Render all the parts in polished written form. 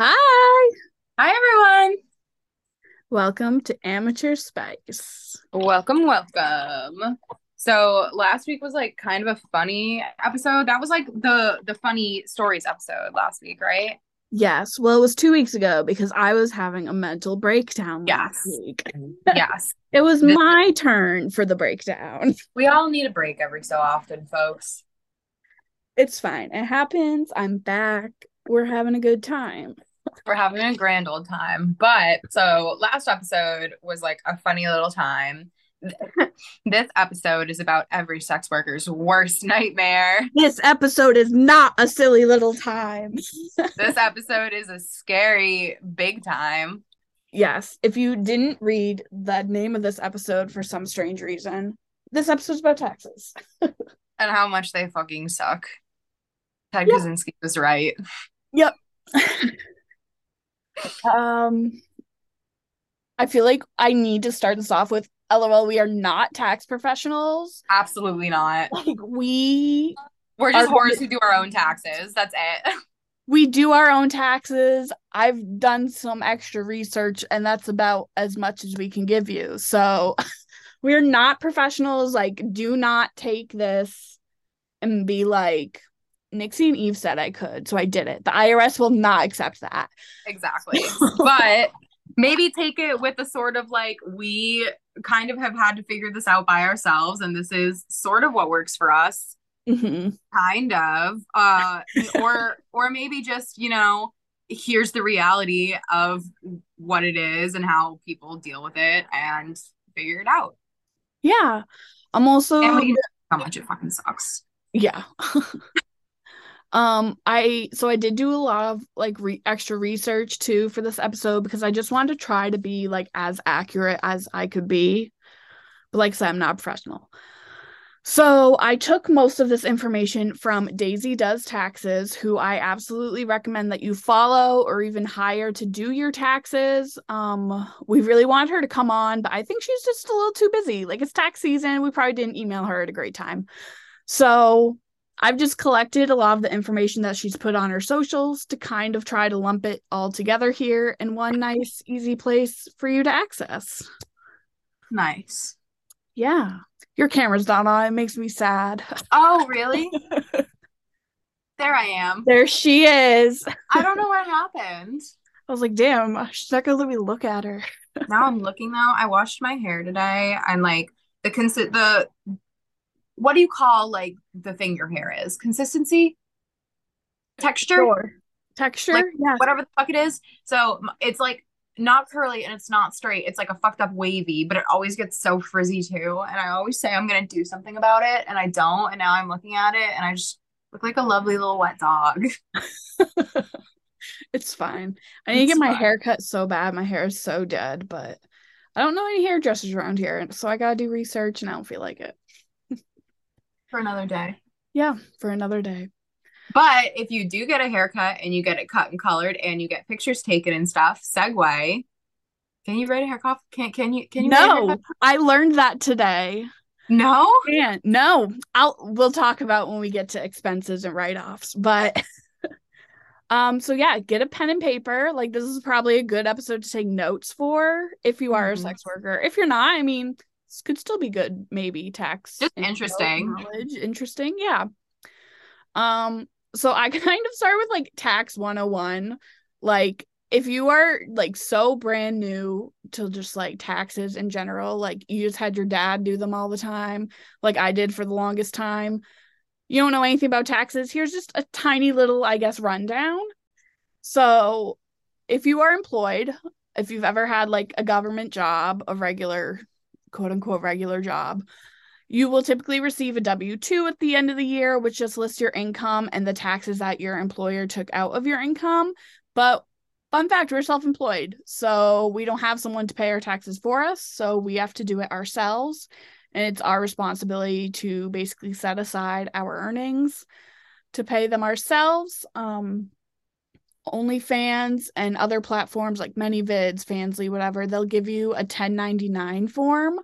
Hi everyone. Welcome to Amateur Spice. Welcome. So last week was like kind of a funny episode. That was like the funny stories episode last week, right? Yes. Well, it was 2 weeks ago because I was having a mental breakdown last week. Yes. It was my turn for the breakdown. We all need a break every so often, folks. It's fine. It happens. I'm back. We're having a good time. We're having a grand old time. But so last episode was like a funny little time. This episode is about every sex worker's worst nightmare. This episode is not a silly little time. This episode is a scary big time. Yes. If you didn't read the name of this episode for some strange reason, this episode's about taxes. And how much they fucking suck. Ted Kazinski was right. Yep. I feel like I need to start this off with LOL, we are not tax professionals. Absolutely not. Like we're just whores who do our own taxes. That's it. We do our own taxes. I've done some extra research, and that's about as much as we can give you. So we're not professionals. Like, do not take this and be like, Nixie and Eve said I could, so I did it. The IRS will not accept that. Exactly. But maybe take it with a sort of like, we kind of have had to figure this out by ourselves, and this is sort of what works for us. Mm-hmm. Kind of. Or maybe just, you know, here's the reality of what it is and how people deal with it and figure it out. Yeah. I'm also... And we know how much it fucking sucks. Yeah. I did do a lot of like extra research too for this episode because I just wanted to try to be like as accurate as I could be, but like I said, I'm not a professional. So I took most of this information from Daisy Does Taxes, who I absolutely recommend that you follow or even hire to do your taxes. We really wanted her to come on, but I think she's just a little too busy. Like, it's tax season. We probably didn't email her at a great time. So I've just collected a lot of the information that she's put on her socials to kind of try to lump it all together here in one nice, easy place for you to access. Nice. Yeah. Your camera's not on. It makes me sad. Oh, really? There I am. There she is. I don't know what happened. I was like, damn, she's not going to let me look at her. Now I'm looking, though. I washed my hair today. I'm like, what do you call, like, the thing your hair is? Consistency? Texture? Sure. Texture? Like, yeah. Whatever the fuck it is. So it's, like, not curly and it's not straight. It's, like, a fucked up wavy, but it always gets so frizzy, too. And I always say I'm going to do something about it, and I don't. And now I'm looking at it, and I just look like a lovely little wet dog. It's fine. I need to get my hair cut so bad. My hair is so dead, but I don't know any hairdressers around here, so I got to do research, and I don't feel like it. For another day. Yeah, for another day. But if you do get a haircut and you get it cut and colored and you get pictures taken and stuff, segue. Can you write a haircut? Can you? No, I learned that today. No? No. We'll talk about when we get to expenses and write-offs. But so yeah, get a pen and paper. Like, this is probably a good episode to take notes for if you are a sex worker. If you're not, I mean, this could still be good, maybe tax. Just interesting. Knowledge. Interesting, yeah. So I kind of start with like tax 101. Like, if you are like so brand new to just like taxes in general, like you just had your dad do them all the time, like I did for the longest time, you don't know anything about taxes. Here's just a tiny little, I guess, rundown. So if you are employed, if you've ever had like a government job, a regular quote-unquote regular job, you will typically receive a W-2 at the end of the year, which just lists your income and the taxes that your employer took out of your income. But fun fact, we're self-employed, so we don't have someone to pay our taxes for us, so we have to do it ourselves, and it's our responsibility to basically set aside our earnings to pay them ourselves. OnlyFans and other platforms like ManyVids, Fansly, whatever, they'll give you a 1099 form,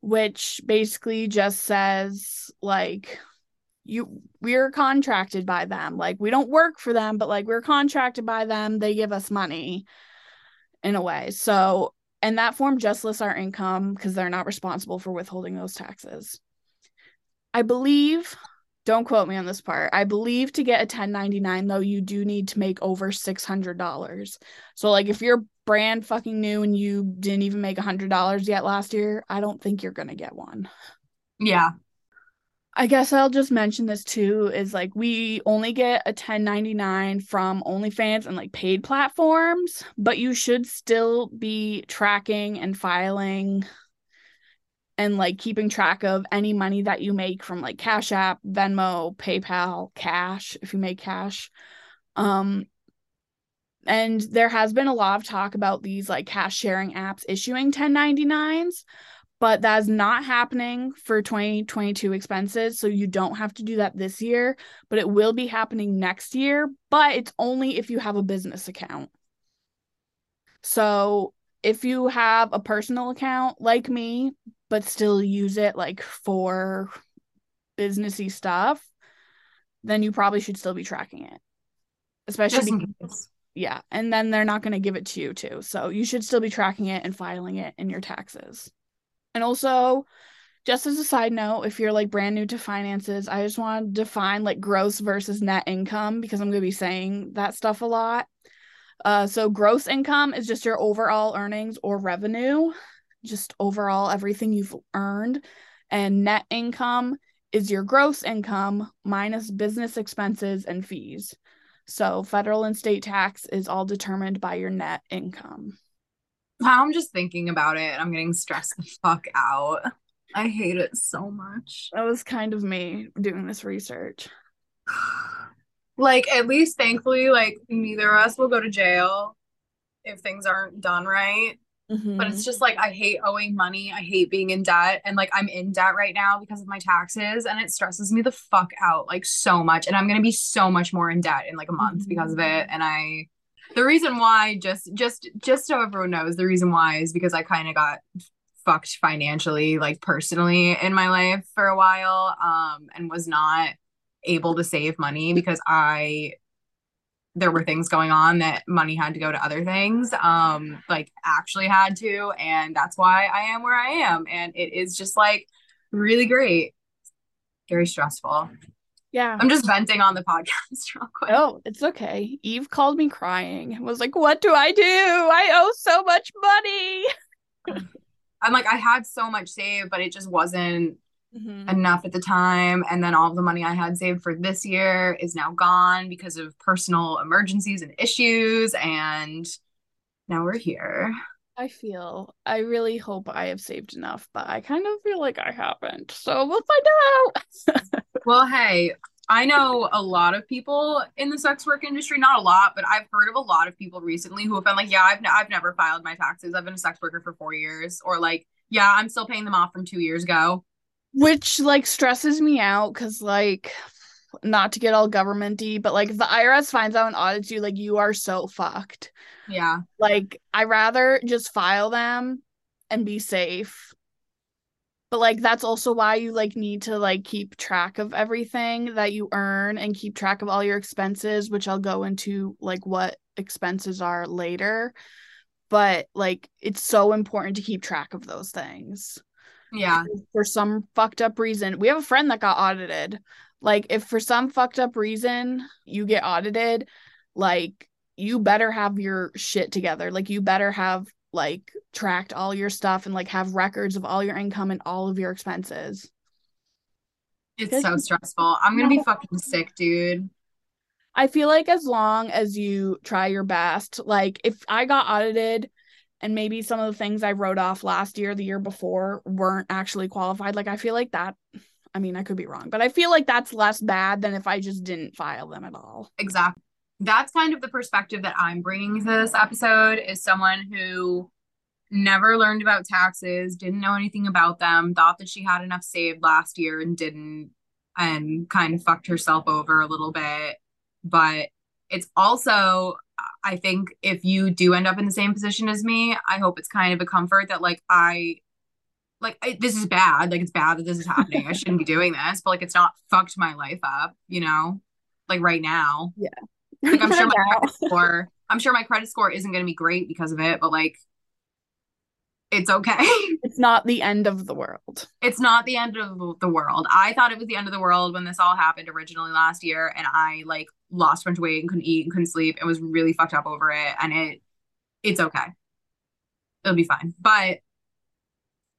which basically just says like we're contracted by them. Like, we don't work for them, but like, we're contracted by them. They give us money in a way. So, and that form just lists our income because they're not responsible for withholding those taxes. I believe, don't quote me on this part, I believe to get a 1099, though, you do need to make over $600. So like, if you're brand fucking new and you didn't even make $100 yet last year, I don't think you're going to get one. Yeah. I guess I'll just mention this too, is like, we only get a 1099 from OnlyFans and like paid platforms, but you should still be tracking and filing and like keeping track of any money that you make from like Cash App, Venmo, PayPal, Cash, if you make Cash. And there has been a lot of talk about these like cash sharing apps issuing 1099s, but that's not happening for 2022 expenses. So you don't have to do that this year, but it will be happening next year. But it's only if you have a business account. So if you have a personal account like me, but still use it like for businessy stuff, then you probably should still be tracking it. Especially because, yeah, and then they're not going to give it to you too. So you should still be tracking it and filing it in your taxes. And also, just as a side note, if you're like brand new to finances, I just want to define like gross versus net income, because I'm going to be saying that stuff a lot. So gross income is just your overall earnings or revenue, just overall everything you've earned. And net income is your gross income minus business expenses and fees. So federal and state tax is all determined by your net income. Wow, I'm just thinking about it. I'm getting stressed the fuck out. I hate it so much. That was kind of me doing this research. Like, at least thankfully, like, neither of us will go to jail if things aren't done right. Mm-hmm. But it's just like, I hate owing money. I hate being in debt. And like, I'm in debt right now because of my taxes, and it stresses me the fuck out like so much. And I'm going to be so much more in debt in like a month because of it. And the reason why, just so everyone knows, the reason why is because I kind of got fucked financially, like personally in my life for a while, and was not able to save money because there were things going on that money had to go to other things, like actually had to. And that's why I am where I am. And it is just like really great. Very stressful. Yeah. I'm just venting on the podcast real quick. Oh, it's okay. Eve called me crying and was like, what do I do? I owe so much money. I'm like, I had so much saved, but it just wasn't enough at the time. And then all the money I had saved for this year is now gone because of personal emergencies and issues, and now we're here. I really hope I have saved enough, but I kind of feel like I haven't, so we'll find out. Well, hey, I know a lot of people in the sex work industry, not a lot, but I've heard of a lot of people recently who have been like, yeah, I've never filed my taxes, I've been a sex worker for 4 years, or like, yeah, I'm still paying them off from 2 years ago. Which, like, stresses me out because, like, not to get all government-y, but, like, if the IRS finds out and audits you, like, you are so fucked. Yeah. Like, I'd rather just file them and be safe. But, like, that's also why you, like, need to, like, keep track of everything that you earn and keep track of all your expenses, which I'll go into, like, what expenses are later. But, like, it's so important to keep track of those things. Yeah. If for some fucked up reason, we have a friend that got audited. Like, if for some fucked up reason you get audited, like, you better have your shit together. Like, you better have, like, tracked all your stuff and, like, have records of all your income and all of your expenses. It's so stressful. I'm going to be fucking sick, dude. I feel like as long as you try your best, like, if I got audited and maybe some of the things I wrote off last year, the year before, weren't actually qualified, like, I feel like that, I mean, I could be wrong, but I feel like that's less bad than if I just didn't file them at all. Exactly. That's kind of the perspective that I'm bringing to this episode, is someone who never learned about taxes, didn't know anything about them, thought that she had enough saved last year and didn't, and kind of fucked herself over a little bit. But it's also, I think if you do end up in the same position as me, I hope it's kind of a comfort that, like, I like, this is bad. Like, it's bad that this is happening. I shouldn't be doing this, but like, it's not fucked my life up, you know, like right now. Yeah. Like, I'm sure my credit score isn't going to be great because of it, but like, it's okay. It's not the end of the world. It's not the end of the world. I thought it was the end of the world when this all happened originally last year, and I like lost a bunch of weight and couldn't eat and couldn't sleep and was really fucked up over it. And it's okay. It'll be fine. But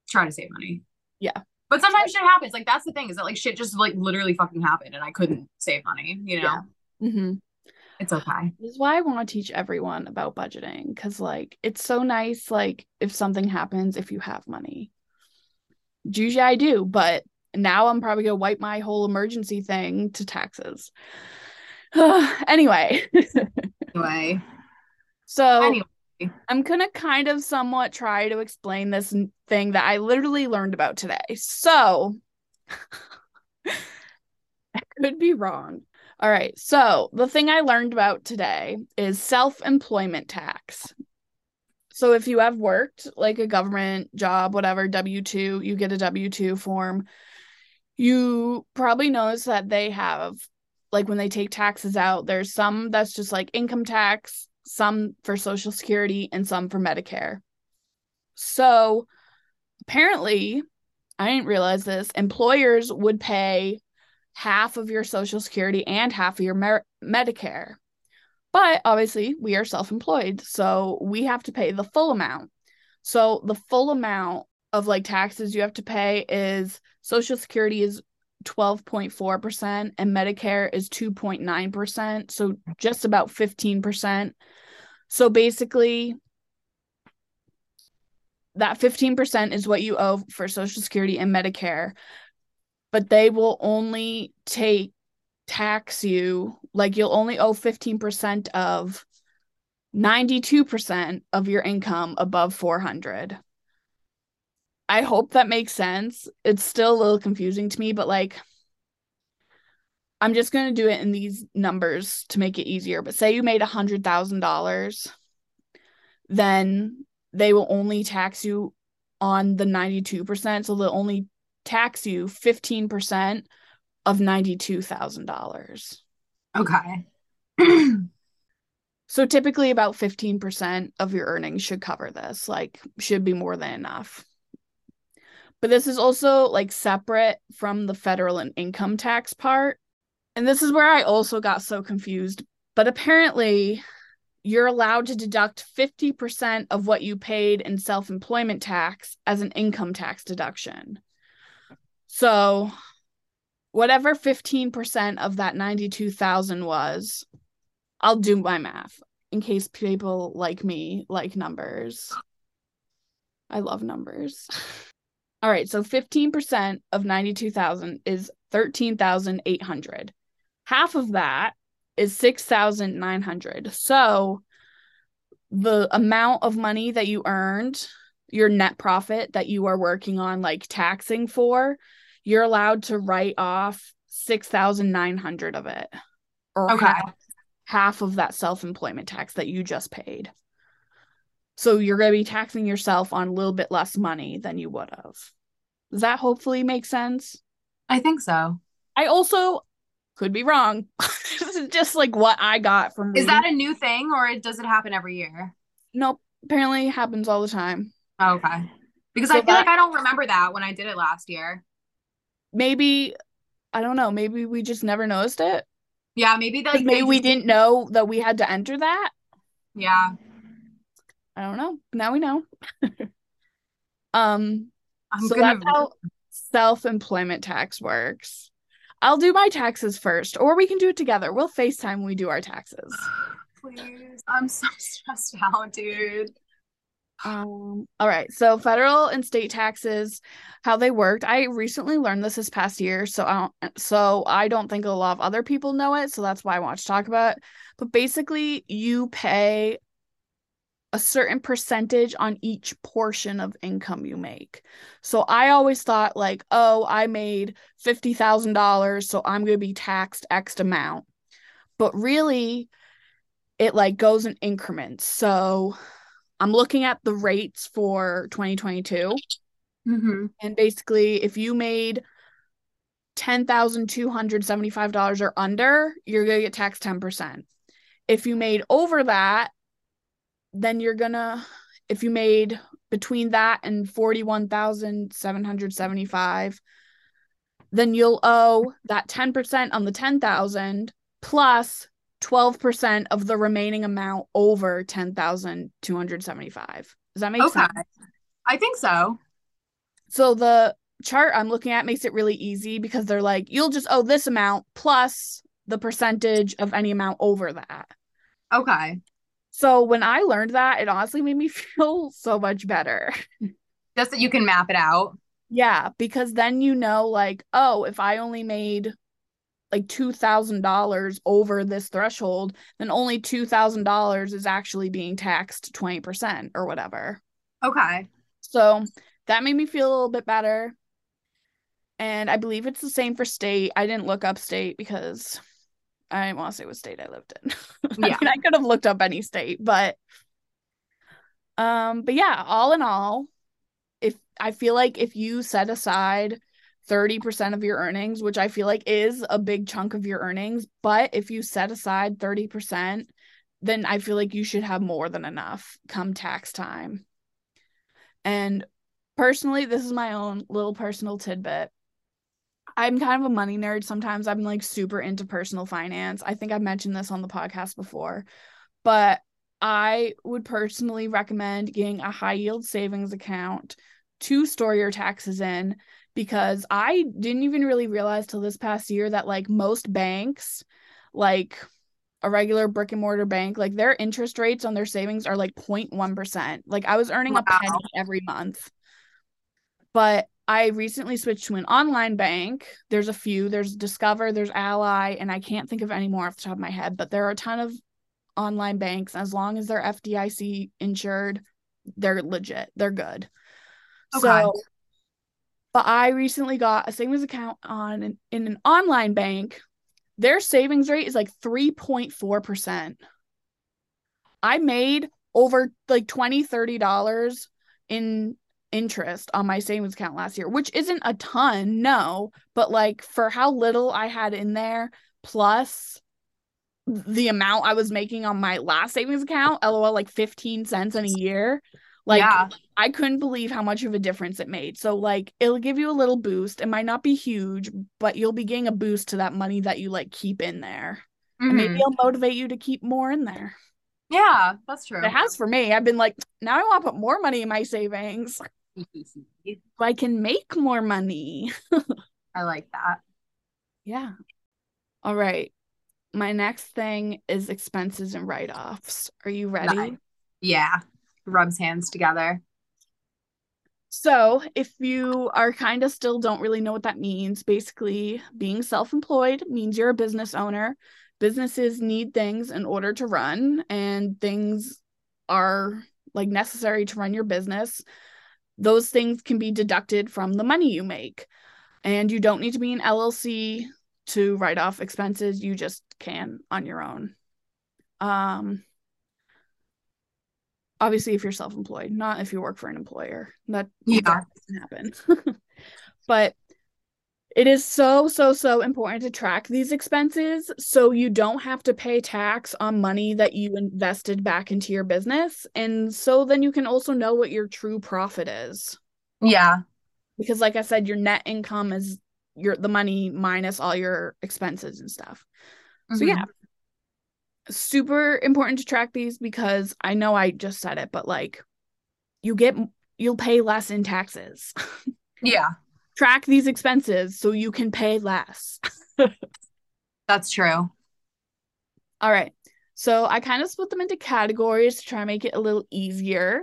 try to save money. Yeah. But sometimes shit happens. Like, that's the thing, is that like shit just like literally fucking happened and I couldn't save money, you know? Yeah. Mm-hmm. It's okay. This is why I want to teach everyone about budgeting, because like, it's so nice, like, if something happens, if you have money. Usually I do, but now I'm probably gonna wipe my whole emergency thing to taxes. Anyway. So anyway. I'm gonna kind of somewhat try to explain this thing that I literally learned about today. So I could be wrong. All right. So the thing I learned about today is self-employment tax. So if you have worked like a government job, whatever, W-2, you get a W-2 form. You probably notice that they have, like, when they take taxes out, there's some that's just like income tax, some for Social Security, and some for Medicare. So apparently, I didn't realize this, employers would pay half of your Social Security and half of your Medicare. But obviously, we are self-employed, so we have to pay the full amount. So the full amount of like taxes you have to pay is Social Security is 12.4% and Medicare is 2.9%, so just about 15%. So basically, that 15% is what you owe for Social Security and Medicare, but they will only tax you, like, you'll only owe 15% of 92% of your income above 400. I hope that makes sense. It's still a little confusing to me, but like, I'm just going to do it in these numbers to make it easier. But say you made $100,000, then they will only tax you on the 92%. So they'll only tax you 15% of $92,000. Okay. So typically about 15% of your earnings should cover this, like, should be more than enough. But this is also like separate from the federal and income tax part. And this is where I also got so confused. But apparently, you're allowed to deduct 50% of what you paid in self-employment tax as an income tax deduction. So whatever 15% of that $92,000 was, I'll do my math in case people like me like numbers. I love numbers. All right, so 15% of 92,000 is 13,800. Half of that is 6,900. So the amount of money that you earned, your net profit that you are working on, like, taxing for, you're allowed to write off 6,900 of it. Or okay. half of that self-employment tax that you just paid. So you're going to be taxing yourself on a little bit less money than you would have. Does that hopefully make sense? I think so. I also could be wrong. This is just like what I got from reading. Is that a new thing, or does it happen every year? Nope. Apparently it happens all the time. Oh, okay. Because so I feel like I don't remember that when I did it last year. Maybe, I don't know, maybe we just never noticed it. Yeah, maybe we didn't know that we had to enter that. Yeah. I don't know. Now we know. So that's how self-employment tax works. I'll do my taxes first, or we can do it together. We'll FaceTime when we do our taxes. Please. I'm so stressed out, dude. All right. So federal and state taxes, how they worked. I recently learned this past year, so I don't think a lot of other people know it, so that's why I want to talk about it. But basically, you pay a certain percentage on each portion of income you make. So I always thought like, oh, I made $50,000, so I'm going to be taxed X amount. But really, it like goes in increments. So I'm looking at the rates for 2022. Mm-hmm. And basically, if you made $10,275 or under, you're going to get taxed 10%. If you made over that, then you're going to, if you made between that and $41,775, then you'll owe that 10% on the $10,000 plus 12% of the remaining amount over $10,275. Does that make sense? I think so. So the chart I'm looking at makes it really easy because they're like, you'll just owe this amount plus the percentage of any amount over that. Okay. So when I learned that, it honestly made me feel so much better. Just that you can map it out. Yeah, because then you know, like, oh, if I only made like $2,000 over this threshold, then only $2,000 is actually being taxed 20% or whatever. Okay. So that made me feel a little bit better. And I believe it's the same for state. I didn't look up state because I didn't want to say what state I lived in. Yeah. I mean, I could have looked up any state, but yeah, all in all, if I feel like if you set aside 30% of your earnings, which I feel like is a big chunk of your earnings, but if you set aside 30%, then I feel like you should have more than enough come tax time. And personally, this is my own little personal tidbit. I'm kind of a money nerd. Sometimes I'm like super into personal finance. I think I've mentioned this on the podcast before, but I would personally recommend getting a high yield savings account to store your taxes in, because I didn't even really realize till this past year that like most banks, like a regular brick and mortar bank, like their interest rates on their savings are like 0.1%. Like I was earning a penny every month. But I recently switched to an online bank. There's a few. There's Discover, there's Ally, and I can't think of any more off the top of my head, but there are a ton of online banks. As long as they're FDIC insured, they're legit. They're good. Okay. So, but I recently got a savings account in an online bank. Their savings rate is like 3.4%. I made over like $20, $30 in interest on my savings account last year, which isn't a ton, no, but like for how little I had in there plus the amount I was making on my last savings account, lol, like 15 cents in a year, like yeah. I couldn't believe how much of a difference it made. So like it'll give you a little boost. It might not be huge, but you'll be getting a boost to that money that you like keep in there. Mm-hmm. And maybe it'll motivate you to keep more in there. Yeah, that's true. It has for me. I've been like, now I want to put more money in my savings. So I can make more money. I like that. Yeah. All right. My next thing is expenses and write-offs. Are you ready? Yeah. Rubs hands together. So if you are kind of still don't really know what that means, basically being self-employed means you're a business owner. Businesses need things in order to run, and things are like necessary to run your business. Those things can be deducted from the money you make, and you don't need to be an LLC to write off expenses. You just can on your own. Obviously if you're self-employed, not if you work for an employer. That doesn't happen. But it is so important to track these expenses so you don't have to pay tax on money that you invested back into your business. And so then you can also know what your true profit is. Yeah. Because like I said, your net income is the money minus all your expenses and stuff. Mm-hmm. So yeah, super important to track these, because I know I just said it, but like you'll pay less in taxes. Yeah. Track these expenses so you can pay less. That's true. All right. So I kind of split them into categories to try and make it a little easier.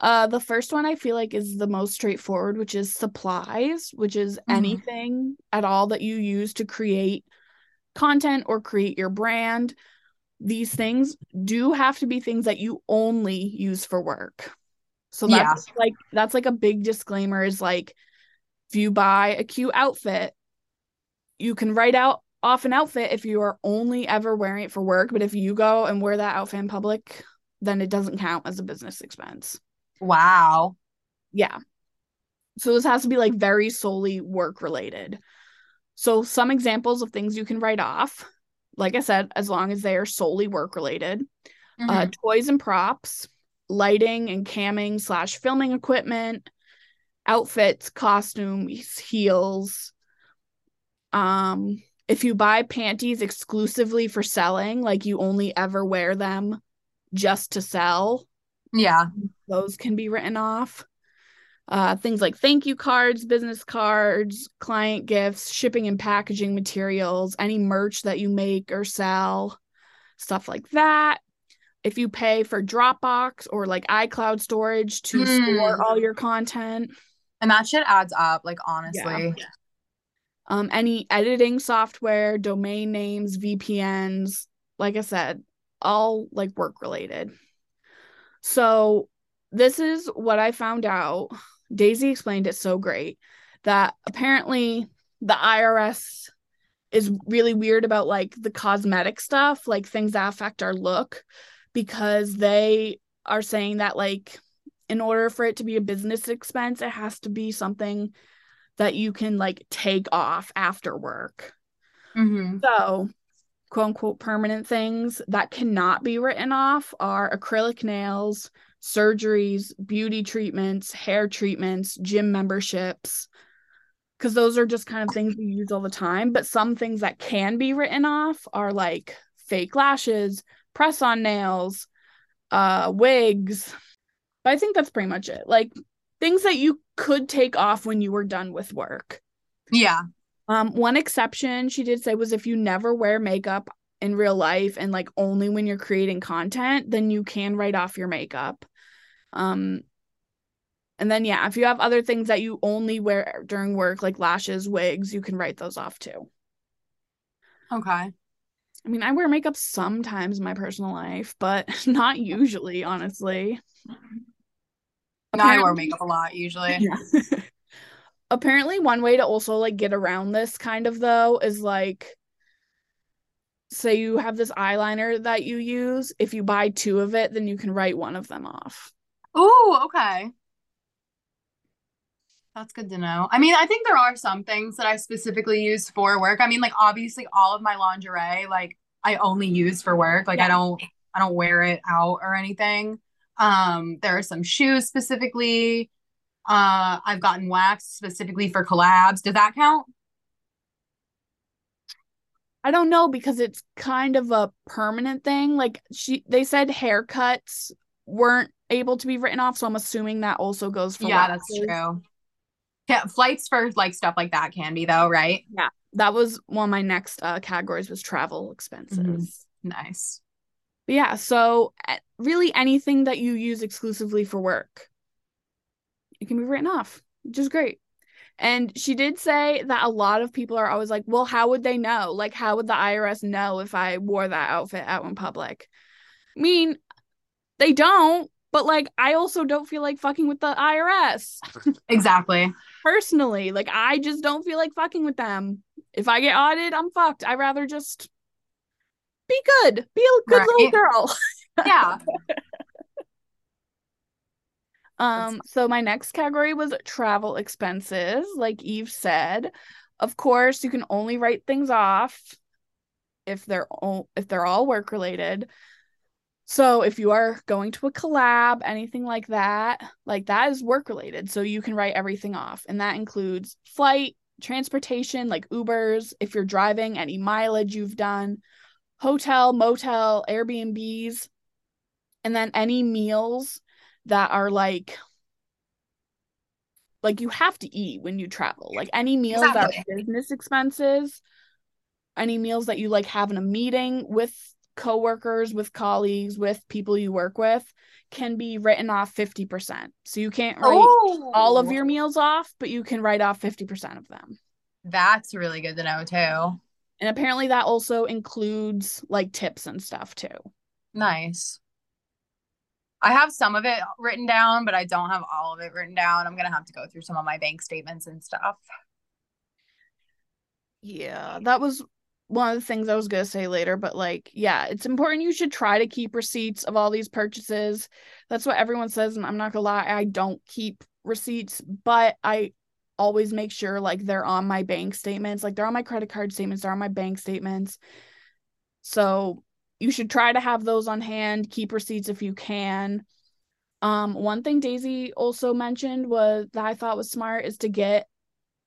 The first one I feel like is the most straightforward, which is supplies, which is anything at all that you use to create content or create your brand. These things do have to be things that you only use for work. So that's like a big disclaimer is like, if you buy a cute outfit, you can write off an outfit if you are only ever wearing it for work. But if you go and wear that outfit in public, then it doesn't count as a business expense. Wow. Yeah. So this has to be like very solely work related. So some examples of things you can write off, like I said, as long as they are solely work related, mm-hmm. Toys and props, lighting and camming/filming equipment, outfits, costumes, heels. If you buy panties exclusively for selling, like you only ever wear them just to sell. Yeah. Those can be written off. Things like thank you cards, business cards, client gifts, shipping and packaging materials, any merch that you make or sell, stuff like that. If you pay for Dropbox or like iCloud storage to store all your content. And that shit adds up, like, honestly. Yeah. Any editing software, domain names, VPNs, like I said, all like work related. So this is what I found out. Daisy explained it so great that apparently the IRS is really weird about like the cosmetic stuff, like things that affect our look, because they are saying that like in order for it to be a business expense, it has to be something that you can like take off after work. Mm-hmm. So quote unquote permanent things that cannot be written off are acrylic nails, surgeries, beauty treatments, hair treatments, gym memberships, because those are just kind of things we use all the time. But some things that can be written off are like fake lashes, press-on nails, wigs. But I think that's pretty much it. Like things that you could take off when you were done with work. Yeah. One exception she did say was if you never wear makeup in real life and like only when you're creating content, then you can write off your makeup. And then, yeah, if you have other things that you only wear during work, like lashes, wigs, you can write those off too. Okay. I mean, I wear makeup sometimes in my personal life, but not usually, honestly. No, I wear makeup a lot, usually. Yeah. Apparently, one way to also, like, get around this kind of, though, is, like, say you have this eyeliner that you use. If you buy two of it, then you can write one of them off. Ooh, okay. That's good to know. I mean, I think there are some things that I specifically use for work. I mean, like, obviously all of my lingerie, like, I only use for work. Like, yeah. I don't wear it out or anything. There are some shoes specifically. I've gotten waxed specifically for collabs. Does that count? I don't know, because it's kind of a permanent thing. Like, they said haircuts weren't able to be written off, so I'm assuming that also goes for waxes. Yeah, that's true. Yeah, flights for like stuff like that can be, though, right? Yeah, that was one of my next categories, was travel expenses. Mm-hmm. Nice. But yeah, so really anything that you use exclusively for work, it can be written off, which is great. And she did say that a lot of people are always like, well, how would they know? Like, how would the IRS know if I wore that outfit out in public? I mean, they don't. But, like, I also don't feel like fucking with the IRS. Exactly. Personally, like, I just don't feel like fucking with them. If I get audited, I'm fucked. I'd rather just be good. Be a good little girl. Yeah. So my next category was travel expenses. Like Eve said, of course, you can only write things off if they're all work-related. So if you are going to a collab, anything like that is work-related. So you can write everything off. And that includes flight, transportation, like Ubers, if you're driving, any mileage you've done, hotel, motel, Airbnbs, and then any meals that are like you have to eat when you travel. Like any meals that are business expenses, any meals that you like have in a meeting with coworkers, with colleagues, with people you work with, can be written off 50%. So you can't write all of your meals off, but you can write off 50% of them. That's really good to know too. And apparently that also includes like tips and stuff too. Nice. I have some of it written down, but I don't have all of it written down. I'm gonna have to go through some of my bank statements and stuff. Yeah, that was one of the things I was going to say later, but like, yeah, it's important you should try to keep receipts of all these purchases. That's what everyone says, and I'm not going to lie, I don't keep receipts, but I always make sure like they're on my bank statements, like they're on my credit card statements, they're on my bank statements. So you should try to have those on hand, keep receipts if you can. One thing Daisy also mentioned was that I thought was smart is to get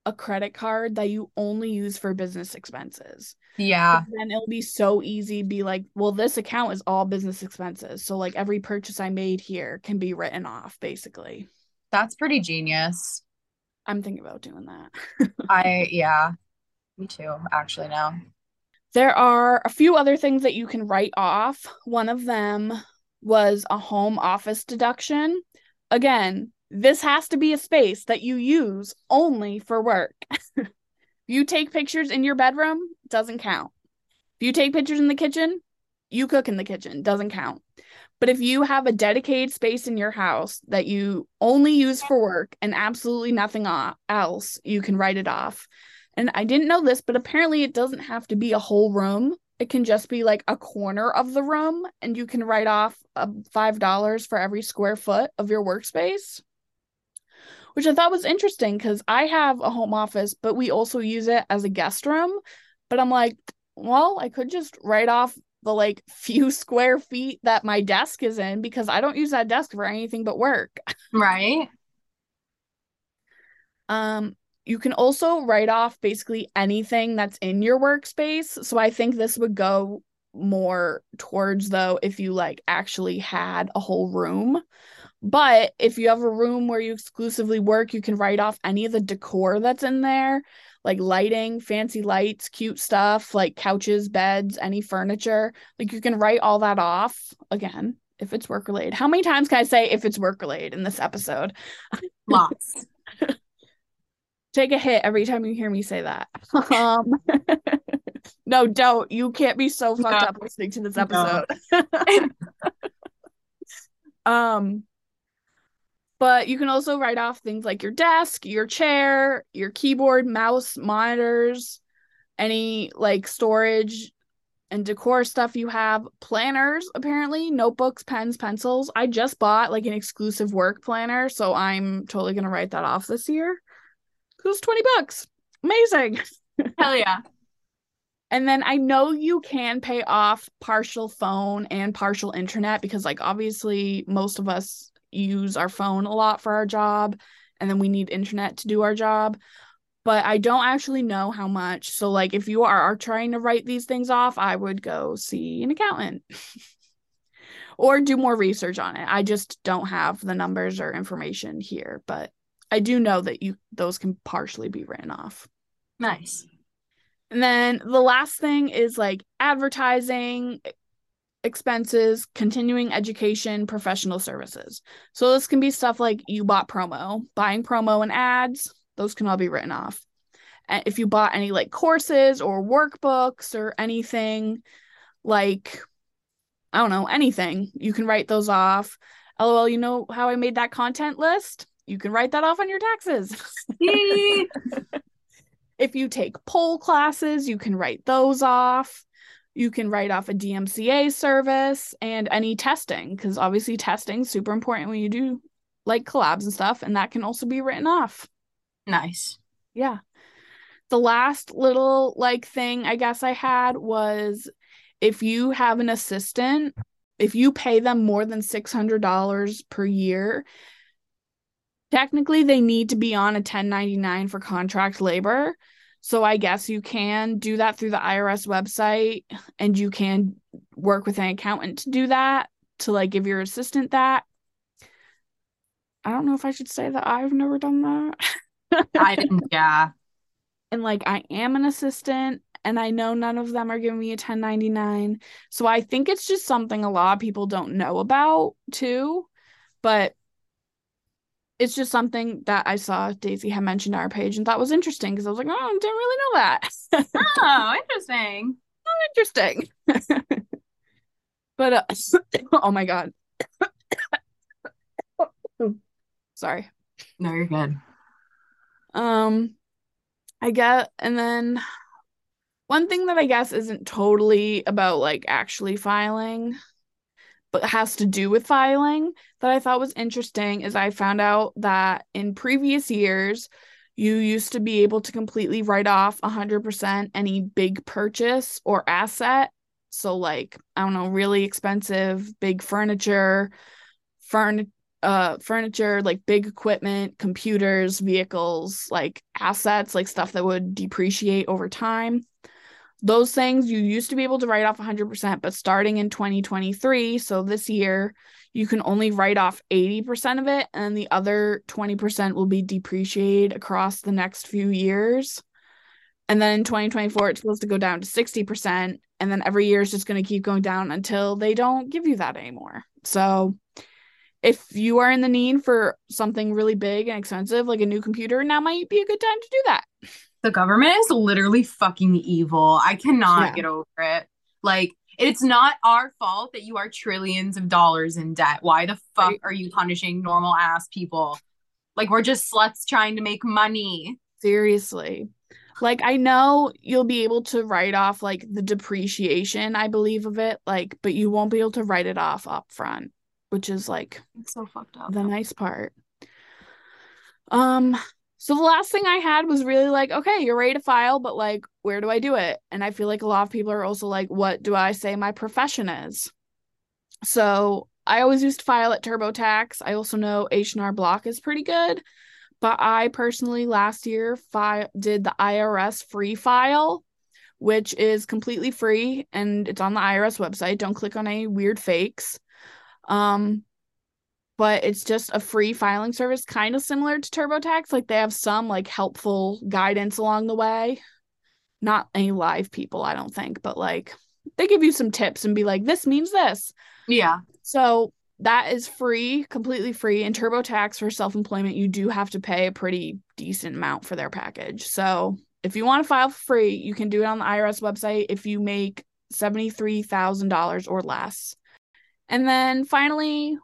a credit card that you only use for business expenses. Yeah. Then it'll be so easy to be like, well, this account is all business expenses. So like every purchase I made here can be written off basically. That's pretty genius. I'm thinking about doing that. Yeah, me too, actually now. There are a few other things that you can write off. One of them was a home office deduction. Again, this has to be a space that you use only for work. You take pictures in your bedroom, doesn't count. If you take pictures in the kitchen, you cook in the kitchen, doesn't count. But if you have a dedicated space in your house that you only use for work and absolutely nothing else, you can write it off. And I didn't know this, but apparently it doesn't have to be a whole room. It can just be like a corner of the room, and you can write off $5 for every square foot of your workspace, which I thought was interesting because I have a home office, but we also use it as a guest room. But I'm like, well, I could just write off the like few square feet that my desk is in because I don't use that desk for anything but work. Right. You can also write off basically anything that's in your workspace. So I think this would go more towards, though, if you like actually had a whole room. But if you have a room where you exclusively work, you can write off any of the decor that's in there, like lighting, fancy lights, cute stuff, like couches, beds, any furniture. Like you can write all that off, again, if it's work-related. How many times can I say if it's work-related in this episode? Lots. Take a hit every time you hear me say that. No, don't. You can't be so fucked up listening to this episode. No. But you can also write off things like your desk, your chair, your keyboard, mouse, monitors, any like storage and decor stuff you have. Planners, apparently, notebooks, pens, pencils. I just bought like an exclusive work planner, so I'm totally going to write that off this year. It was $20. Amazing. Hell yeah. And then I know you can pay off partial phone and partial internet because like obviously most of us use our phone a lot for our job and then we need internet to do our job, but I don't actually know how much. So like if you are trying to write these things off, I would go see an accountant or do more research on it. I just don't have the numbers or information here, but I do know that those can partially be written off. Nice. And then the last thing is like advertising expenses, continuing education, professional services. So this can be stuff like you bought promo, buying promo and ads. Those can all be written off. And if you bought any like courses or workbooks or anything like, I don't know, anything, you can write those off. LOL, you know how I made that content list? You can write that off on your taxes. If you take poll classes, you can write those off. You can write off a DMCA service and any testing, because obviously testing is super important when you do like collabs and stuff, and that can also be written off. Nice. Yeah. The last little like thing I guess I had was if you have an assistant, if you pay them more than $600 per year, technically, they need to be on a 1099 for contract labor. So I guess you can do that through the IRS website, and you can work with an accountant to do that, to like give your assistant that. I don't know if I should say that I've never done that. Yeah. And like I am an assistant, and I know none of them are giving me a 1099. So I think it's just something a lot of people don't know about too, but it's just something that I saw Daisy had mentioned on our page and thought was interesting because I was like, oh, I didn't really know that. Oh, interesting. Oh, interesting. But, oh my God. Sorry. No, you're good. And then one thing that I guess isn't totally about like actually filing, but has to do with filing that I thought was interesting is I found out that in previous years, you used to be able to completely write off 100% any big purchase or asset. So like, I don't know, really expensive, big furniture, like big equipment, computers, vehicles, like assets, like stuff that would depreciate over time. Those things you used to be able to write off 100%, but starting in 2023, so this year, you can only write off 80% of it, and the other 20% will be depreciated across the next few years. And then in 2024, it's supposed to go down to 60%, and then every year it's just going to keep going down until they don't give you that anymore. So if you are in the need for something really big and expensive, like a new computer, now might be a good time to do that. The government is literally fucking evil. I cannot get over it. Like, it's not our fault that you are trillions of dollars in debt. Why the fuck are you punishing normal ass people? Like, we're just sluts trying to make money. Seriously. Like, I know you'll be able to write off, like, the depreciation, I believe, of it. Like, but you won't be able to write it off up front, which is, like, it's so fucked up. The nice part. So the last thing I had was really like, okay, you're ready to file, but like, where do I do it? And I feel like a lot of people are also like, what do I say my profession is? So I always used to file at TurboTax. I also know H&R Block is pretty good, but I personally last year did the IRS free file, which is completely free and it's on the IRS website. Don't click on any weird fakes. But it's just a free filing service, kind of similar to TurboTax. Like, they have some, like, helpful guidance along the way. Not any live people, I don't think. But, like, they give you some tips and be like, this means this. Yeah. So that is free, completely free. And TurboTax for self-employment, you do have to pay a pretty decent amount for their package. So if you want to file for free, you can do it on the IRS website if you make $73,000 or less. And then finally,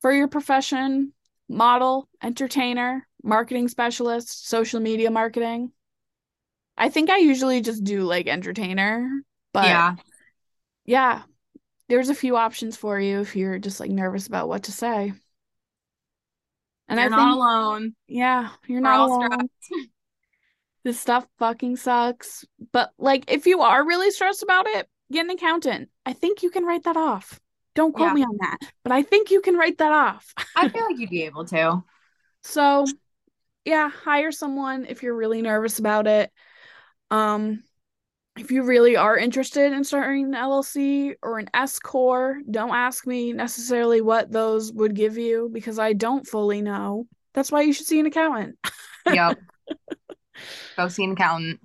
for your profession, model, entertainer, marketing specialist, social media marketing. I think I usually just do like entertainer, but yeah, there's a few options for you if you're just like nervous about what to say. And you're not alone. Yeah, you're not alone. This stuff fucking sucks. But like, if you are really stressed about it, get an accountant. I think you can write that off. Don't quote me on that, but I think you can write that off. I feel like you'd be able to. So, yeah, hire someone if you're really nervous about it. If you really are interested in starting an LLC or an S-Corp, don't ask me necessarily what those would give you because I don't fully know. That's why you should see an accountant. Yep. Go see an accountant.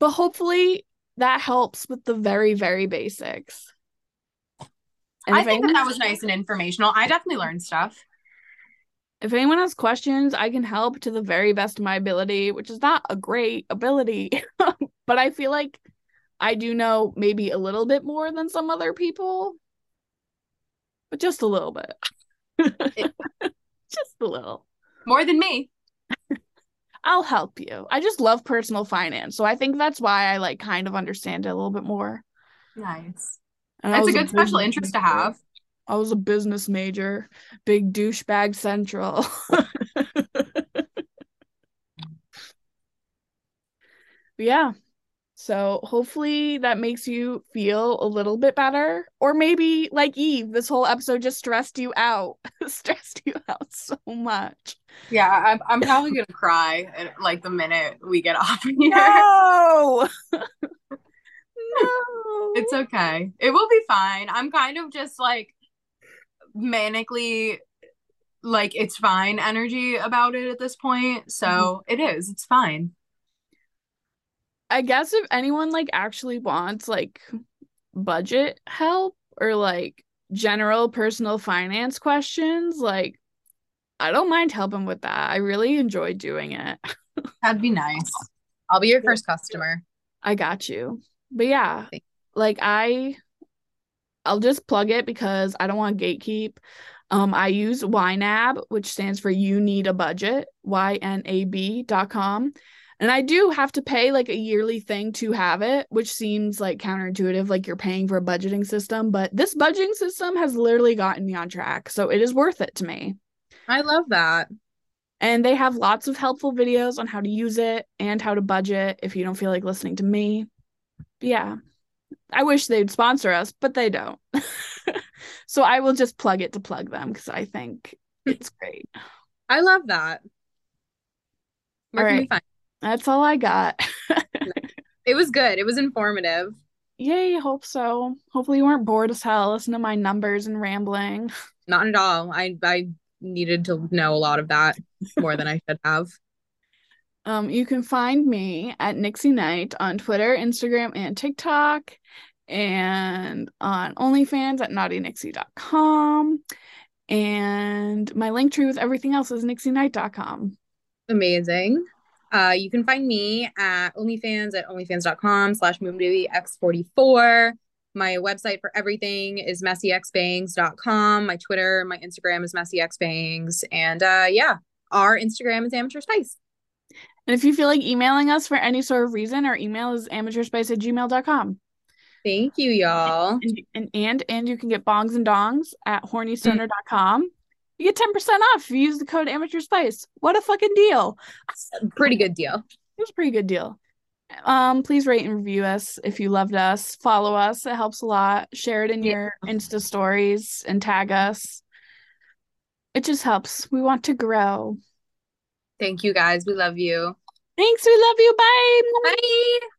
But hopefully that helps with the very, very basics. And I think that was nice and informational. I definitely learned stuff. If anyone has questions, I can help to the very best of my ability, which is not a great ability, but I feel like I do know maybe a little bit more than some other people, but just a little bit. Just a little. More than me. I'll help you. I just love personal finance, so I think that's why I like kind of understand it a little bit more. Nice. That's a good special interest to have. I was a business major. Big douchebag central. Yeah. So hopefully that makes you feel a little bit better. Or maybe, like Eve, this whole episode just stressed you out. Stressed you out so much. Yeah, I'm probably going to cry at, like, the minute we get off here. No! No. It's okay. It will be fine. I'm kind of just like manically like it's fine energy about it at this point. So It is. It's fine. I guess if anyone like actually wants like budget help or like general personal finance questions, like I don't mind helping with that. I really enjoy doing it. That'd be nice. I'll be your first customer. I got you. But yeah, like I'll just plug it because I don't want to gatekeep. I use YNAB, which stands for You Need a Budget, YNAB.com. And I do have to pay like a yearly thing to have it, which seems like counterintuitive, like you're paying for a budgeting system, but this budgeting system has literally gotten me on track. So it is worth it to me. I love that. And they have lots of helpful videos on how to use it and how to budget if you don't feel like listening to me. But yeah, I wish they'd sponsor us, but they don't. So I will just plug it to plug them because I think it's great. I love that. Where all can right. we find? That's all I got. It was good. It was informative. Yay, hope so. Hopefully you weren't bored as hell. Listen to my numbers and rambling. Not at all. I needed to know a lot of that more than I should have. You can find me at Nixie Knight on Twitter, Instagram, and TikTok, and on OnlyFans at naughtynixie.com. And my link tree with everything else is nixieknight.com. Amazing. You can find me at OnlyFans at onlyfans.com/MoonbabyX44. My website for everything is MessyXBangs.com. My Twitter, my Instagram is MessyXBangs. And yeah, our Instagram is Amateur Spice. And if you feel like emailing us for any sort of reason, our email is amateurspice@gmail.com. Thank you, y'all. And you can get bongs and dongs at hornystoner.com. You get 10% off if you use the code Amateur Spice. What a fucking deal. Pretty good deal. It was a pretty good deal. Please rate and review us if you loved us. Follow us. It helps a lot. Share it in your Insta stories and tag us. It just helps. We want to grow. Thank you, guys. We love you. Thanks. We love you. Bye. Bye.